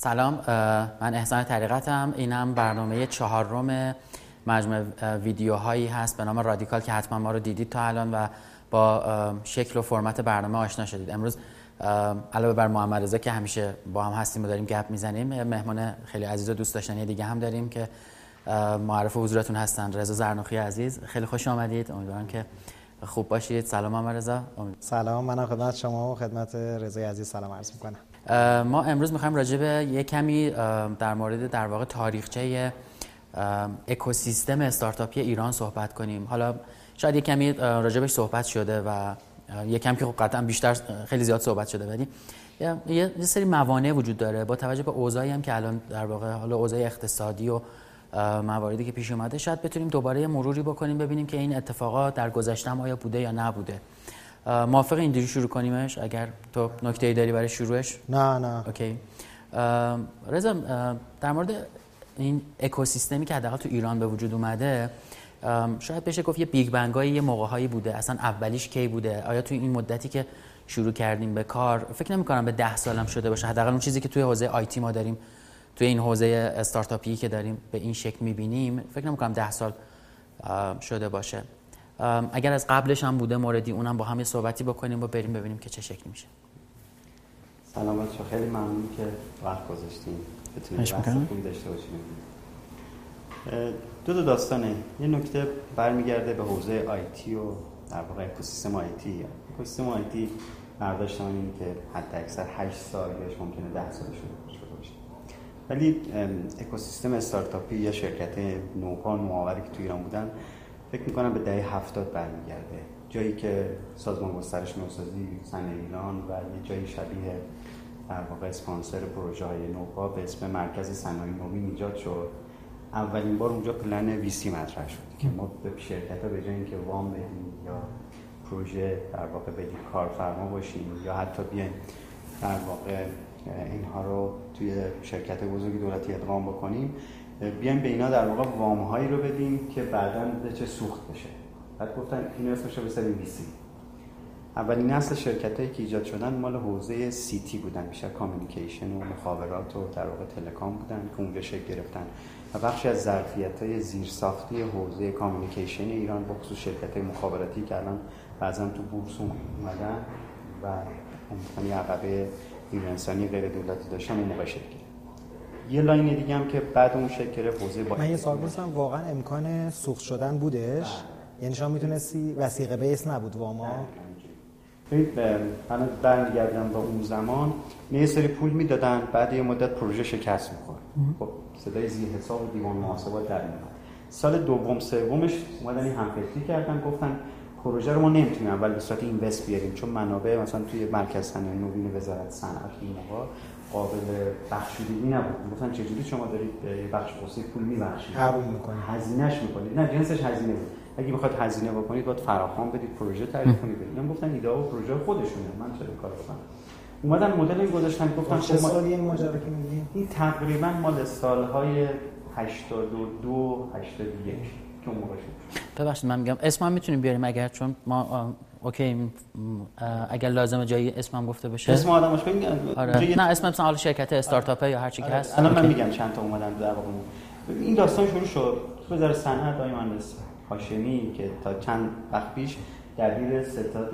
سلام، من احسان طریقاتم. اینم برنامه 4 مجموعه ویدیوهایی هست به نام رادیکال که حتما ما رو دیدید تا الان و با شکل و فرمت برنامه آشنا شدید. امروز علاوه بر محمد رضا که همیشه با هم هستیم و داریم گپ میزنیم، مهمان خیلی عزیز و دوست داشتنی دیگه هم داریم که معرف حضورتون هستن. رضا زرنوخی عزیز، خیلی خوش آمدید، امیدوارم که خوب باشید. سلام محمد رضا. سلام، منم خدمت شما و خدمت رضای عزیز سلام عرض می‌کنم. ما امروز می‌خوایم راجع به یک کمی در مورد در واقع تاریخچه اکوسیستم استارتاپی ایران صحبت کنیم. حالا شاید یک کمی راجبش صحبت شده و یک کمی که قطعا بیشتر خیلی زیاد صحبت شده، ولی یه سری موانع وجود داره با توجه به اوضاعی هم که الان در واقع حالا اوضاع اقتصادی و مواردی که پیش اومده، شاید بتونیم دوباره مروری بکنیم ببینیم که این اتفاقات در گذشته آیا بوده یا نبوده. موافق اینجوری شروع کنیمش؟ اگر تو نکته‌ای داری برای شروعش. نه اوکی. رضا، در مورد این اکوسیستمی که حداقل تو ایران به وجود اومده، شاید بشه گفت یه بیگ بنگای یه موقع‌هایی بوده. اصلا اولیش کی بوده؟ آیا تو این مدتی که شروع کردیم به کار، فکر نمی‌کنم به 10 سالم شده باشه، حداقل اون چیزی که توی حوزه آی تی ما داریم، توی این حوزه استارتاپی که داریم به این شکل می‌بینیم، فکر نمی‌کنم 10 سال شده باشه. اگر از قبلش هم بوده موردی، اونم با هم یه صحبتی بکنیم و بریم ببینیم که چه شکل میشه. سلام بچه‌ها، خیلی ممنون که وقت گذاشتین. بتونیم خوب داشته باشیم. دو داستانه. یه نکته برمیگرده به حوزه آی تی و در واقع اکوسیستم آی تی. اکوسیستم آی تی برداشتم اینه که حتی اکثر 8 سال یا ممکنه 10 سال شده باشه. ولی اکوسیستم استارتاپی یا شرکت نوپا نوآوری که تو ایران بودن، فکر می‌کنم به دهه 70 برمیگرده، جایی که سازمان گسترش نوسازی صنعت ایران و یه جایی شبیه در واقع اسپانسر پروژه‌های نوپا به اسم مرکز صنایع نوین ایجاد شد. اولین بار اونجا پلن ویسی مطرح شد که ما به شرکت‌ها به جای اینکه وام بدیم یا پروژه در واقع بگیم کارفرما باشیم یا حتی بیایم در واقع اینها رو توی شرکت بزرگ دولتی ادغام بکنیم، بیایم به اینا در واقع وام‌هایی رو بدیم که بعداً به چه سوخت بشه. بعد گفتن این اسمش رو بذاریم ویسی. اولین نسل شرکتایی که ایجاد شدن مال حوزه سی تی بودن، بیشتر کامیونیکیشن و مخابرات و در واقع تلکام بودن که اونجا شکل گرفتن و بخشی از ظرفیت‌های زیرساختی حوزه کامیونیکیشن ایران به خصوص شرکت‌های مخابراتی که الان بعضا تو بورس اومدن و اون عقبه انسانی غیر دولتی داشتن اون موقع شکل گرفت. یه لاین دیگه هم که بعد اون شکل گرفت حوزه با من یه سال پرسم، واقعا امکان سوخت شدن بودش؟ یعنی شما میتونستی وثیقه بیس نبود واما؟ من برمیگردم با اون زمان، یه سری پول میدادن، بعد یه مدت پروژه شکست میخورد. خب صدای زیر حساب و دیوان محاسبات در میاد. سال دوم سومش اومدن این همفکری کردن، گفتن پروژه رو ما نمیتونیم اول به صورت اینوست بیاریم، چون منابع مثلا توی مرکز صنایع نوین وزارت صنعت اینها قابل بخشودگی نبود. گفتن چجوری شما دارید بخش خصوصی پول میبخشید؟ حروم میکنید، هزینهش میکنید. نه، جنسش هزینه بود. اگه میخواد هزینه بکنید باید فراخوان بدید، پروژه تعریف کنید. اینا گفتن ایده و پروژه خودشونه، من چه کار کنم؟ اومدن مدل این گذاشتن، گفتن چه سالی این ماجرا که میگین؟ این تقریبا مال سالهای 82 81 که اون موقع شد. ببخشید من میگم اسمم میتونیم بیاریم اگر، چون ما اوکی اگر لازمه جایی اسمم گفته بشه. اسم آدمش بگین. آره. نه اسمم مثلا شرکت استارتاپ یا هر چی که هست. الان من میگم چند تا اومدن در واقع. این داستان شروع شد. وزارت صنعت آقای مهندس هاشمی که تا چند وقت پیش دبیر ستاد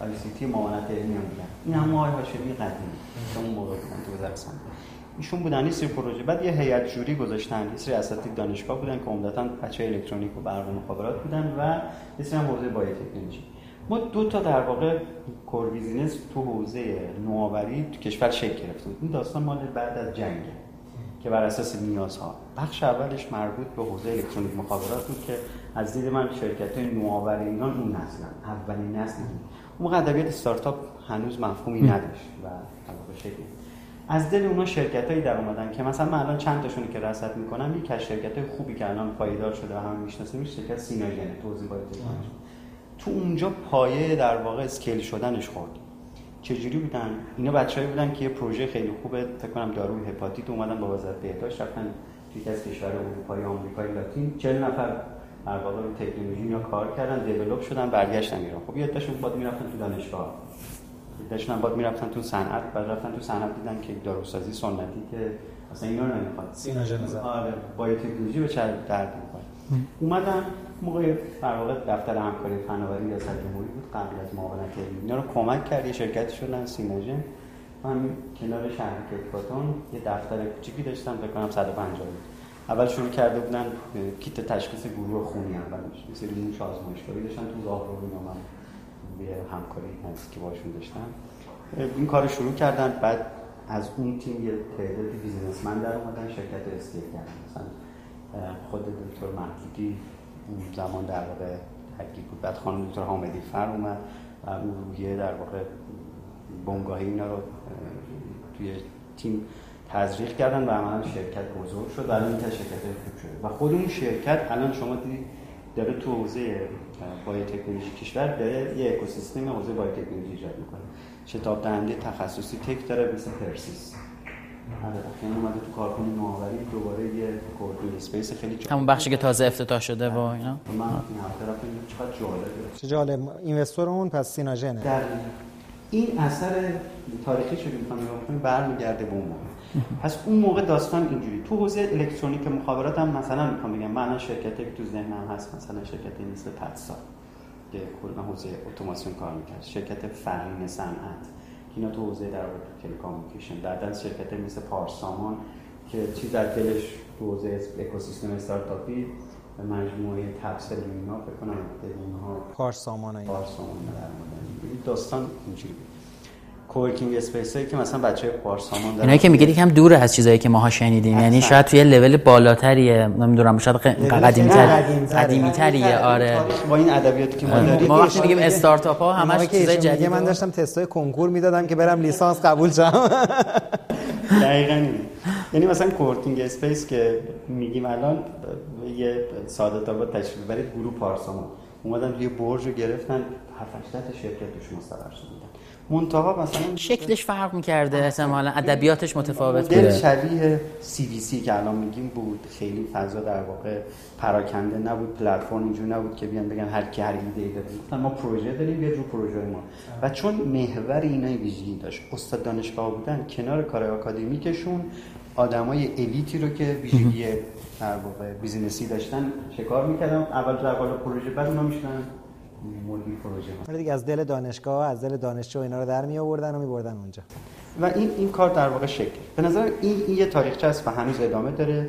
ICT معاونت علمی بودن، این هم آقای هاشمی قدیمی که اون موقع بودن تو وزارت صنعت، ایشون بودن. یه سری پروژه، بعد یه هیئت جوری گذاشتن، یه سری اساتید دانشگاه بودن که عمدتاً بچه‌های الکترونیک و برق و مخابرات بودن و یه سری هم حوزه بایوتکنولوژی. ما دو تا در واقع کور بیزینس تو حوزه نوآوری تو کشور شکل گرفت. این داستان مال بعد از جنگ که بر اساس نیازها، بخش اولش مربوط به حوزه الکترونیک مخابرات بود که از دید من شرکت‌های نوآور ایران اون نسلن، اولین نسل. اون موقع ادبیات استارتاپ هنوز مفهومی نداشت و علاوه شکل از دل اونا شرکت‌هایی در اومدن که مثلا من الان چند تاشون که رصد می‌کنم، یک از شرکت‌های خوبی که الان پایدار شده و همه می‌شناسیم شرکت سیناژن توزیع بایوتکنولوژی. تو اونجا پایه در واقع اسکیل شدنش خورد. چجوری بودن؟ اینا بچه‌ای بودن که یه پروژه خیلی خوبه، فکر کنم داروی هپاتیت اومدن با وزارت بهداشت رفتن توی از کشور اروپایی، آمریکای لاتین، 40 نفر در واقع تکنولوژی اینا کار کردن، دیولپ شدن، برگشتن ایران. خب یه عده‌شون بعد می‌رفتن تو دانشگاه. داشتن بعد میرفتن تو صنعت، بعد رفتن تو صنعت دیدن که داروسازی سنتی که اصلا اینا رو نمیخواد، سیناژن بایوتکنولوژی به چه درد میخوره. اومدن موقع در واقع دفتر همکاری فناوری ریاست جمهوری بود قبل از معاونت علمی، اینا رو کمک کرد یه شرکتی شدن سیناژن. من کنار شهر کیکاتون یه دفتر کوچیکی داشتم، فکر کنم 150 بود. اول شروع کرده بودن کیت تشخیص گروه خونی، اولش یه سری موش آزمایشگاهی داشتن تو راهرو اینا، من به همکاری نزدیکی باشون داشتم این کارو شروع کردن. بعد از اون تیم یه تعداد بیزنسمن در اومدن، شرکت استیل کردن، مثلا خود دکتر محمودی اون زمان در واقع تحقیق بود، بعد خانم دکتر حامدی فر اومد و اون رویه در واقع بنگاهی اینا رو توی تیم تزریق کردن و عملا شرکت بزرگ شد و الان این شرکت خوب شده و خود اون شرکت الان شما دیدید داره تو حوزه بایوتکنولوژی کشور داره یه اکوسیستم حوزه بایوتکنولوژی ایجاد میکنه. شتاب دهنده تخصصی تک داره مثل پرسیس. یعنی اومده تو کارخونه نوآوری دوباره یه کوردون اسپیس خیلی همون بخشی که تازه افتتاح شده و اینا. من این هفته رفتم، چقدر جالبه. چه جالب اینوستورمون پس سیناژنه. در این اثر تاریخی شده میخوام بگم برمیگرده به اون موقع. پس اون موقع داستان اینجوری تو حوزه الکترونیک مخابرات هم مثلا میخوام بگم من شرکتی که تو ذهنم هست مثلا شرکتی مثل پتسا که کلا حوزه اتوماسیون کار میکنه، شرکت فرین صنعت اینا تو حوزه در واقع تلکامونیکیشن، بعدن شرکت مثل پارسامون که چیز از دلش تو حوزه اکوسیستم استارتاپی به مجموعه تفصیل اینا فکر کنم اونها پارسامون داستان اینجوری کوورکینگ اسپیس هایی که مثلا بچه پارسامون دارن اینایی که میگید یکم دوره از چیزایی که ماها شنیدیم، یعنی شاید توی لول بالاتریه، نمیدونم شاید قدیمی‌تریه. آره با این ادبیاتی که ما داریم ما وقتی میگیم استارتاپ ها همش چیزای جدیده. من داشتم تستای کنکور میدادم که برم لیسانس قبول شم. دقیقاً یعنی مثلا کوورکینگ اسپیس که میگیم الان یه سعادت آباد تشریف برید گروه پارسامون اومدن توی برج رو گرفتن 7 8 تا شرکتش مستقر شدن، منتها مثلا شکلش فرق می‌کرده، احتمالاً ادبیاتش متفاوت بوده. شبیه CVC که الان میگیم بود، خیلی فضا در واقع پراکنده نبود، پلتفرم اینجوری نبود که بیان بگن هر کی هر ایده داره. مثلا ما پروژه داریم بیاد رو پروژه ما و چون محور اینای ویژگی داشت، استاد دانشگاه بودن، کنار کارهای آکادمیکشون آدمای الیتی رو که ویژگی در واقع بیزینسی داشتن شکار می‌کردن، اول در واقع پروژه بعد اونا می‌شدن مدیر پروژه ها. دیگه از دل دانشگاه، از دل دانشجو اینا رو در می آوردن و می‌بردن اونجا و این کار در واقع شکل. به نظر این یه تاریخچه است و هنوز ادامه داره.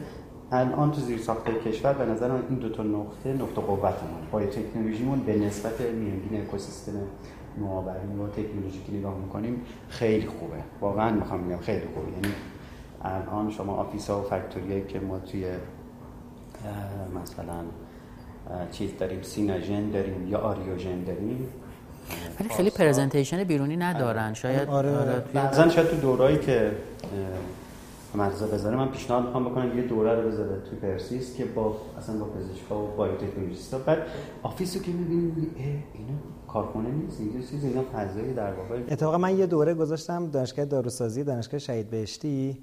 الان تو زیرساخت کشور به نظر من این دو تا نقطه قوتمون، بایوتکنولوژیمون به نسبت میانگین اکوسیستم نوآوری و تکنولوژیکی که نگاه می‌کنیم خیلی خوبه. واقعاً می‌خوام بگم خیلی خوبه. یعنی الان شما آفیس‌ها و فکتوریایی که ما توی مثلا چیز داریم، سیناژن داریم یا آریوژن داریم، ولی خیلی پرزنتیشن بیرونی ندارن. شاید بعضن شاید تو دورایی که مرزا بذاره، من پیشنهاد می‌کنم بکنم یه دوره رو بذاره تو پرسیس که با اصلا با پزشک‌ها و بایوتکنولوژیست‌ها، بعد آفیسو که می‌بینیم اینا کارخونه نیست، اینجا چیز اینا فضایی در واقع. اتفاقا من یه دوره گذاشتم دانشگاه داروسازی، دانشگاه شهید بهشتی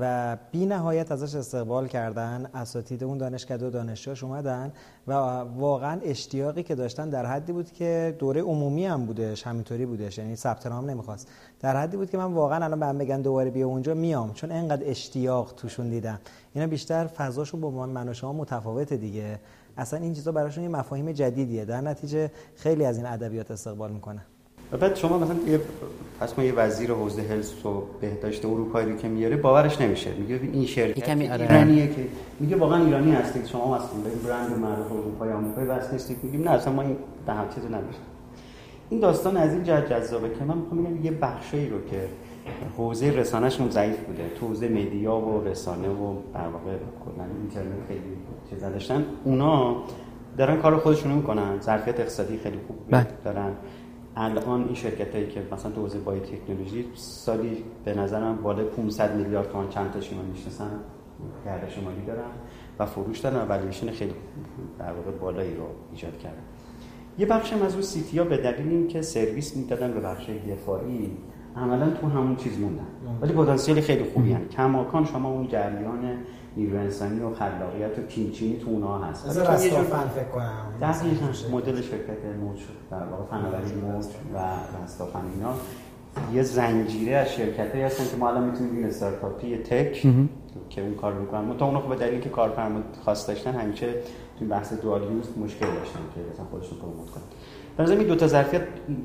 و بی نهایت ازش استقبال کردن، اساتید اون دانشکده و دانشجوش اومدن و واقعا اشتیاقی که داشتن در حدی بود که دوره عمومی هم بودش، همینطوری بودش، یعنی ثبت نام نمیخواست، در حدی بود که من واقعا الان بهم بگن دوباره بیا اونجا میام، چون انقدر اشتیاق توشون دیدم. اینا بیشتر فضاشون با من و شما متفاوته دیگه، اصلا این چیزا براشون یه مفاهیم جدیدیه، در نتیجه خیلی از این ادبیات استقبال میکنن. و بعد شما مثلا یه وزیر حوزه هلس و بهداشت اروپایی که میاره باورش نمیشه، میگه این شرکت ایرانیه، که میگه واقعا ایرانی هستید شما، اصلا به برند معروف اروپایی آمریکایی وابسته نیستید. میگیم نه اصلا ما این به هم چیزو نمیشه. این داستان از این جهت جذابه که من میخوام بگم یه بخشی رو که حوزه رسانه‌شون ضعیف بوده، تو حوزه مدیا و رسانه و در واقع کلا اینترنت خیلی چیزا داشتن، اونا دارن کار خودشونو میکنن، ظرفیت اقتصادی خیلی خوب دارن. الان این شرکتایی که مثلا تو حوزه بایوتکنولوژی سالی به نظر من بالای 500 میلیارد تومان چند تا شما میشناسن گردش مالی دارن و فروش دارن و والویشن خیلی در واقع بالایی رو ایجاد کردن. یه بخش از اون سی تی ها به دلیل اینکه سرویس میدادن به بخش دفاعی عملاً تو همون چیز موندن، ولی پتانسیل خیلی خوبی ان. کماکان شما اون جریان نیروی انسانی و خلاقیت و تیمچینی تو اونها هست. از راست فن فکر کنم دقیقاً مدل شرکت موج در واقع فناوری موج و راستافن اینا یه زنجیره از شرکت‌هایی هستن که ما الان میتونیم بگیم استارتاپی تک که اون کار می‌کنن. متأسفانه اونها به دلیلی که کارفرما خاص داشتن همیشه تو بحث دوال یوز مشکل داشتن که مثلا خودشون پروموت کنن. مثلا این دو تا ظرفیت،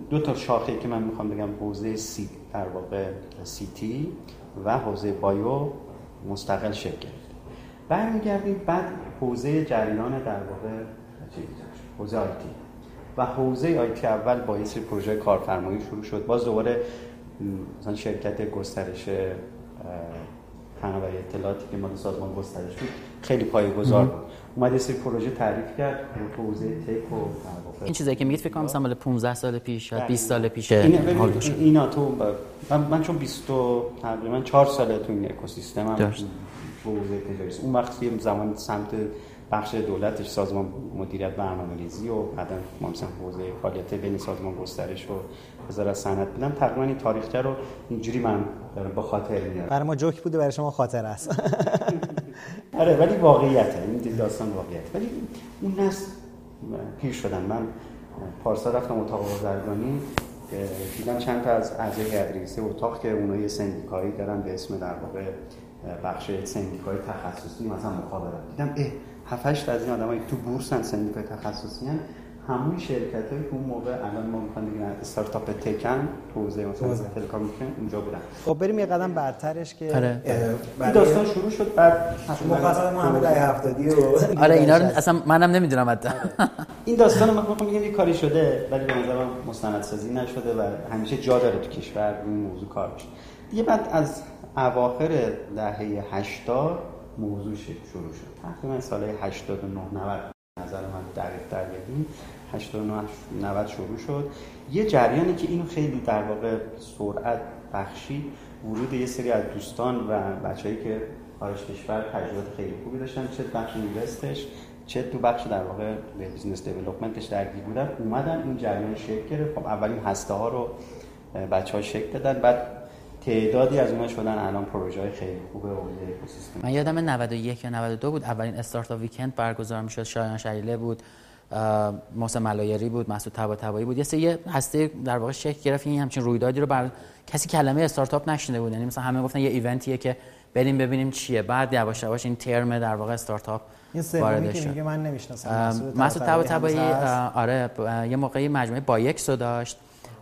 دو تا شاخه‌ای که من می‌خوام بگم، حوزه سی در واقع سی تی و حوزه بایو مستقل شکل گرفت. برمیگردیم بعد حوزه جریان در واقع حوزه آی تی و حوزه آی تی اول با یه سری پروژه کارفرمایی شروع شد. باز دوباره مثلا شرکت گسترش فناوری اطلاعاتی که مال سازمان گسترش بود خیلی پایه‌گذار بود، اومد یه سری پروژه تعریف کرد تو حوزه تک و این چیزایی که میگید فکر کنم مثلا 15 سال پیش شاید 20 سال پیش اینا تو من چون 20 تقریبا 4 ساله تو این اکوسیستمم داشتم حوزه تجاریس. اون وقت یه زمان سمت بخش دولتش سازمان مدیریت برنامه‌ریزی و بعداً مثلا حوزه فعالیت بین سازمان گسترش و وزارت صنعت بودم. تقریباً این تاریخچه رو اینجوری من به خاطر میارم. برای ما جوک بوده، برای شما خاطره است. آره ولی واقعیته، این داستان واقعیته. ولی اون نسل پیر شدن. من پارسا رفتم اتاق بازرگانی، دیدم چند تا از اعضای هیئت رئیسه اتاق که اونها یه سندیکایی دارن به اسم در واقع بخش سندیکای تخصصی مثلا مخابرات. دیدم 7-8 از این آدمای تو بورس هستن، سندیکای تخصصی هستن، همون شرکتایی که اون موقع الان ما می‌خوام بگیم استارتاپ تکن تو حوزه مثلا تلکامیکن اونجا بودن. خب بریم یه قدم بعدترش که این داستان شروع شد بعد مقصد محمد 70 و آره اینا رو اصلا منم نمیدونم حتی این داستان رو می‌خوام بگم یه کاری شده ولی به نظرم مستندسازی نشده و همیشه جا داره تو کشور این موضوع کار بشه. دیگه بعد از اواخر دهه 80 موضوع شروع شد. تقریبا سالهای 89 90 نظر من دقیق تر بگیم 89 90 شروع شد. یه جریانی که اینو خیلی در واقع سرعت بخشید ورود یه سری از دوستان و بچه‌ای که خارج کشور تجربه خیلی خوبی داشتن، چه بخش اینوستش چه تو بخش در واقع بیزنس دیولپمنتش درگیر بودن، اومدن این جریان شکل گرفت. خب اولین هسته ها رو بچه‌ها شکل دادن، بعد تعدادی از اونها شدن الان پروژه‌های خیلی خوبه اولیه اکوسیستم. من یادم 91 یا 92 بود اولین استارتاپ ویکند برگزار می‌شد، شایان شهریله بود، موسی ملایری بود، مسعود طباطبایی بود، یه سری هسته در واقع شکل گرفت. این همچین رویدادی رو کسی کلمه استارتاپ نشنیده بود، یعنی مثلا همه گفتن یه ایونتیه که بریم ببینیم چیه، بعد یواش یواش این ترم در واقع استارتاپ وارد شد. میگه من نمی‌شناسم مسعود طباطبایی. آره یه موقعی مجموعه بایکس رو داشت،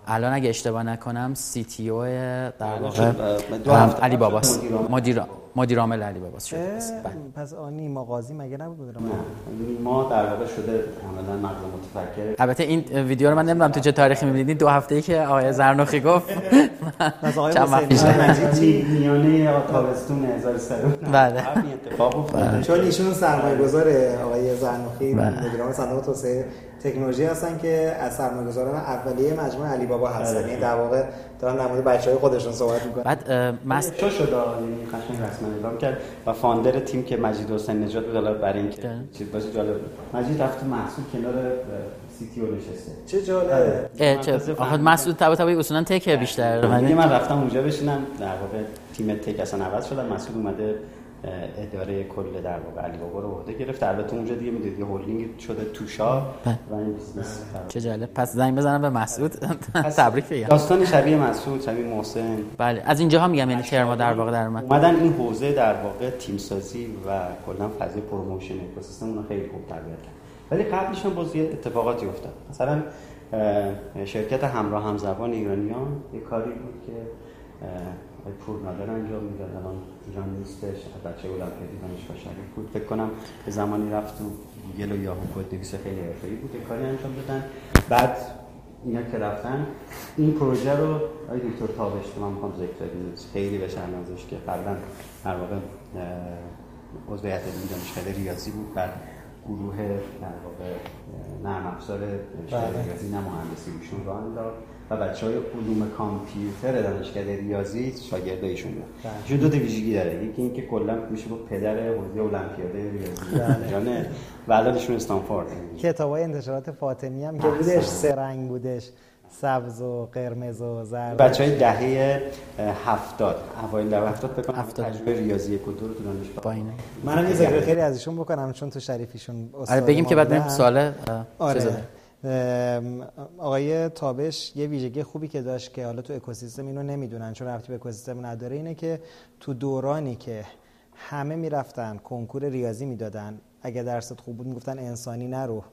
الان اگه اشتباه نکنم سی تی او در واقع علی بابا مدیر عامل علی بابا شده. پس آنی مغازی مگه نبود؟ ما در واقع شده عملاً مغز متفکر. البته این ویدیو رو من نمیدونم تو چه تاریخی می‌بینید، دو هفته‌ای که آقای زرنوخی گفت از آقای مجید میانه تابستون 1300 همین اتفاق افتاد چون ایشون سرمایه‌گذار آقای زرنوخی مدیر صندوق توسعه تکنولوژی هستن که از سرمایه‌گذاران اولیه مجموعه علی بابا هستن. این در واقع دارن در مورد بچه‌های خودشون صحبت می‌کنن. بعد مسعود شد یعنی قشنگ رسما اعلام کرد و فاوندر تیم که مجید حسین نجات بود. حالا برای اینکه چیز باشه جالب مجید رفت محمود کنار سی تی او نشسته. چه جالب. آخه مسعود طباطبایی اصولاً تک بیشتر. من رفتم اونجا بشینم در واقع تیم تک اصلا عوض شد. مسعود اومده اداره کل در واقع علی بابا رو عهده گرفت. البته اونجا دیگه میدید یه هلدینگ شده توشا و این بیزنس. چه جالب. پس زنگ بزنم به مسعود تبریک بگم. داستان شبیه مسعود، شبیه محسن. بله از اینجاها میگم یعنی ترما در واقع در اومدن این حوزه در واقع تیم سازی و کلا فضای پروموشن اکوسیستم اون خیلی خوب تربیت کرد. ولی قبلش هم باز یه اتفاقاتی افتاد. مثلا شرکت همراه همزبان ایرانیان یه کاری بود که پور نداره انجام میداد، الان ایران نیستش، بچه المپیک دانشگاه شریف بود فکر کنم به زمانی رفت تو گوگل و یاهو کد نویس خیلی حرفه‌ای بود کاری انجام دادن. بعد اینا که رفتن این پروژه رو آقای دکتر تابشت من میخوام ذکر کنم خیلی بشن ازش که قبلا در واقع عضو هیئت علمی دانشکده ریاضی بود، بعد گروه در واقع نرم افزار ریاضی نه مهندسی ایشون راه انداخت و بچه‌های علوم کامپیوتر دانشکده ریاضی شاگردایشون بودن. چون دو تا ویژگی داره، یکی اینکه کلا میشه با پدر حوزه المپیاد ریاضی جان و الانشون استنفورد. کتابای انتشارات فاطمی هم که بودش سه رنگ بودش، سبز و قرمز و زرد. بچه‌های دهه 70 اوایل دهه 70 فکر کنم تجربه ریاضی کدور رو تو دانشگاه با اینا. منم یه ذکر خیلی ازشون بکنم چون تو شریفیشون استاد. آره بگیم که بعد بریم سوال چه زده. آقای تابش یه ویژگی خوبی که داشت که حالا تو اکوسیستم اینو نمیدونن چون رفتی به اکوسیستم نداره، اینه که تو دورانی که همه میرفتن کنکور ریاضی میدادن، اگه درست خوب بود میگفتن انسانی نرو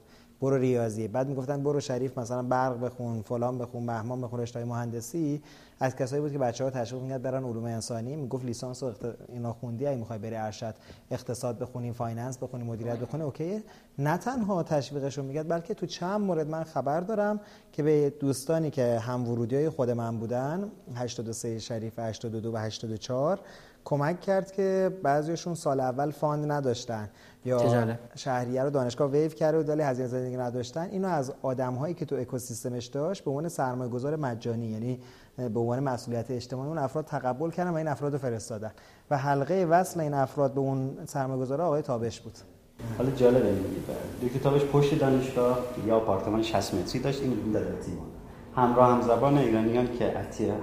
برو ریاضی، بعد میگفتن برو شریف مثلا برق بخون، فلان بخون، بهمان بخون، رشته‌های مهندسی، از کسایی بود که بچه‌ها تشویق می‌کرد برن علوم انسانی، میگفت لیسانس و اینا خوندی اگه می‌خوای بری ارشد اقتصاد بخونی، فایننس بخونی، مدیریت بخونی، اوکی. نه تنها تشویقشون می‌کرد بلکه تو چند مورد من خبر دارم که به دوستانی که همورودیای خود من بودن 83 شریف 82 و 84 کمک کرد که بعضیشون سال اول فاند نداشتن یا شهریه رو دانشگاه ویو کرده و دلیل هزینه زدگی نداشتن، اینو از آدم‌هایی که تو اکوسیستمش داشت به عنوان سرمایه‌گذار مجانی، یعنی به عنوان مسئولیت اجتماعی اون افراد تقبل کردن و این افراد رو فرستادن و حلقه وصل این افراد به اون سرمایه‌گذار آقای تابش بود. حالا جالبه میگید دکتر تابش پشت دانشگاه یا آپارتمان 60 متری داشت، این دولت داداتی همراه هم زبان ایرانیان که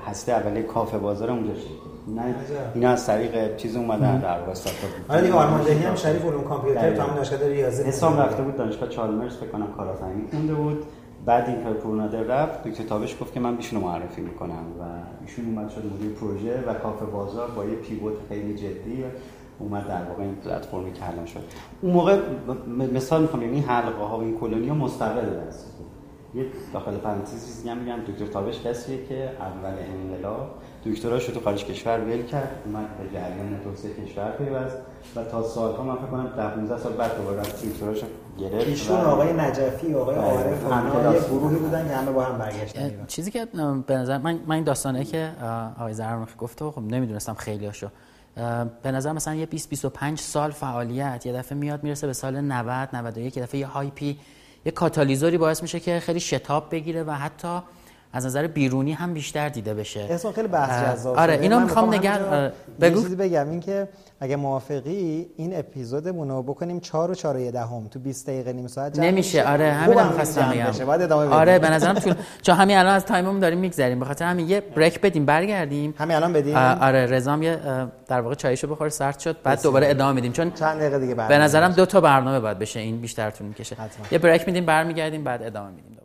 هسته اولی کافه بازار اونجا شد. نه اینا از طریق چیز اومدن در واقع استارتاپ. آره دیگه آرماندهی هم شریف علوم کامپیوتر تو همین دانشگاه ریاضی حساب رفته بود دانشگاه چالمرس فکر کنم کارآفرینی خونده بود. بعد این کرونا در رفت دکتر تابش گفت که من ایشونو معرفی میکنم و ایشون اومد شد مدیر پروژه و کافه بازار با یه پیوت خیلی جدی اومد در واقع این پلتفرمی که الان شد. اون موقع مثال میخوام این حلقه ها و این کلونی مستقل درست یک داخل پرانتز میگم دکتر تابش کسیه که اول انقلاب دکتراشو تو خارج کشور ول کرد، اومد به جریان توسعه کشور پیوست و تا سالها من فکر کنم 15 سال بعد دوباره دکتراشو گرفت. ایشون آقای نجفی و آقای عارف یه گروهی بودن که همه با هم برگشتن. چیزی که به نظر من این داستانه که آقای زرنوخی گفت خب نمیدونستم خیلیاشو، به نظر مثلا یه 20 25 سال فعالیت یه دفعه میاد میرسه به سال 90 91 یه دفعه یه هایپی، یه کاتالیزوری باعث میشه که خیلی شتاب بگیره و حتی از نظر بیرونی هم بیشتر دیده بشه. احسان خیلی بحث جذاب. آره اینو میخوام نگران بگم این که اگه موافقی این اپیزودمون رو بکنیم 4 و 4.1 تو 20 دقیقه نیم ساعت نمیشه. آره همین هم خواستم بگم. آره به نظرم چون همین الان از تایممون داریم میگذریم، به خاطر همین یه بریک بدیم برگردیم. همین الان بدیم. آره رضام یه در واقع چایشو بخوره سرد شد بعد دوباره ادامه میدیم چون چند دقیقه دیگه به نظرم 2 تا برنامه باید بشه، این بیشترتون میکشه. یه بریک میدیم برمیگردیم بعد ادامه میدیم.